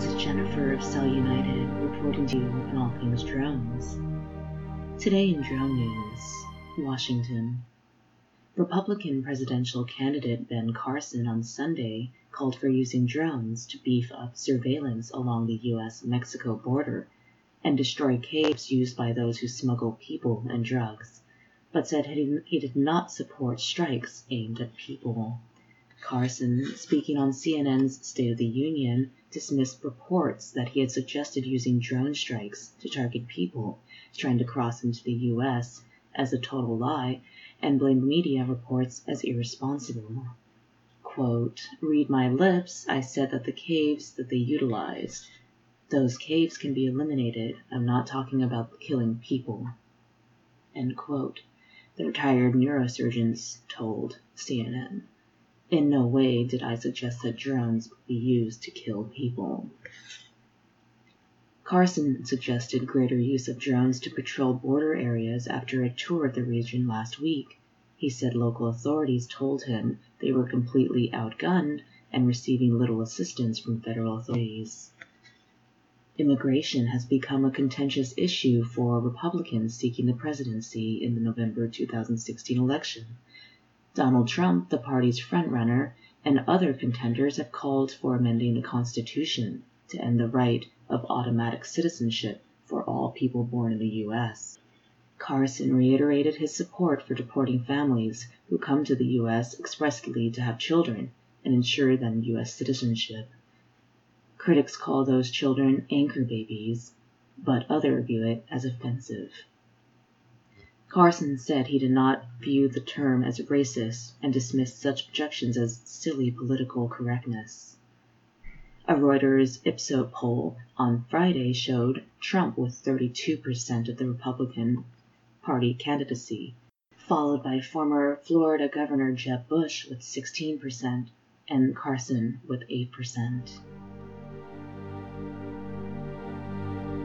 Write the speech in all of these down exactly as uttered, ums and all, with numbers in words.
this is Jennifer of Sell United, reporting to you on all things drones. Today in Drone News, Washington. Republican presidential candidate Ben Carson on Sunday called for using drones to beef up surveillance along the U S Mexico border and destroy caves used by those who smuggle people and drugs, but said he did not support strikes aimed at people. Carson, speaking on C N N's State of the Union, dismissed reports that he had suggested using drone strikes to target people trying to cross into the U S as a total lie and blamed media reports as irresponsible. Quote, "Read my lips, I said that the caves that they utilized, those caves can be eliminated. I'm not talking about killing people." End quote, the retired neurosurgeons told C N N. "In no way did I suggest that drones be used to kill people." Carson suggested greater use of drones to patrol border areas after a tour of the region last week. He said local authorities told him they were completely outgunned and receiving little assistance from federal authorities. Immigration has become a contentious issue for Republicans seeking the presidency in the November twenty sixteen election. Donald Trump, the party's frontrunner, and other contenders have called for amending the Constitution to end the right of automatic citizenship for all people born in the U S. Carson reiterated his support for deporting families who come to the U S expressly to have children and ensure them U S citizenship. Critics call those children anchor babies, but others view it as offensive. Carson said he did not view the term as racist and dismissed such objections as silly political correctness. A Reuters Ipsos poll on Friday showed Trump with thirty-two percent of the Republican Party candidacy, followed by former Florida Governor Jeb Bush with sixteen percent and Carson with eight percent.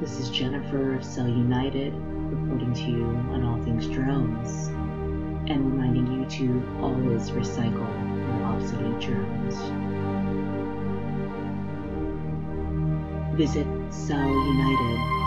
This is Jennifer of Sell United, reporting to you on all things drones, and reminding you to always recycle your obsolete drones. Visit Sao United.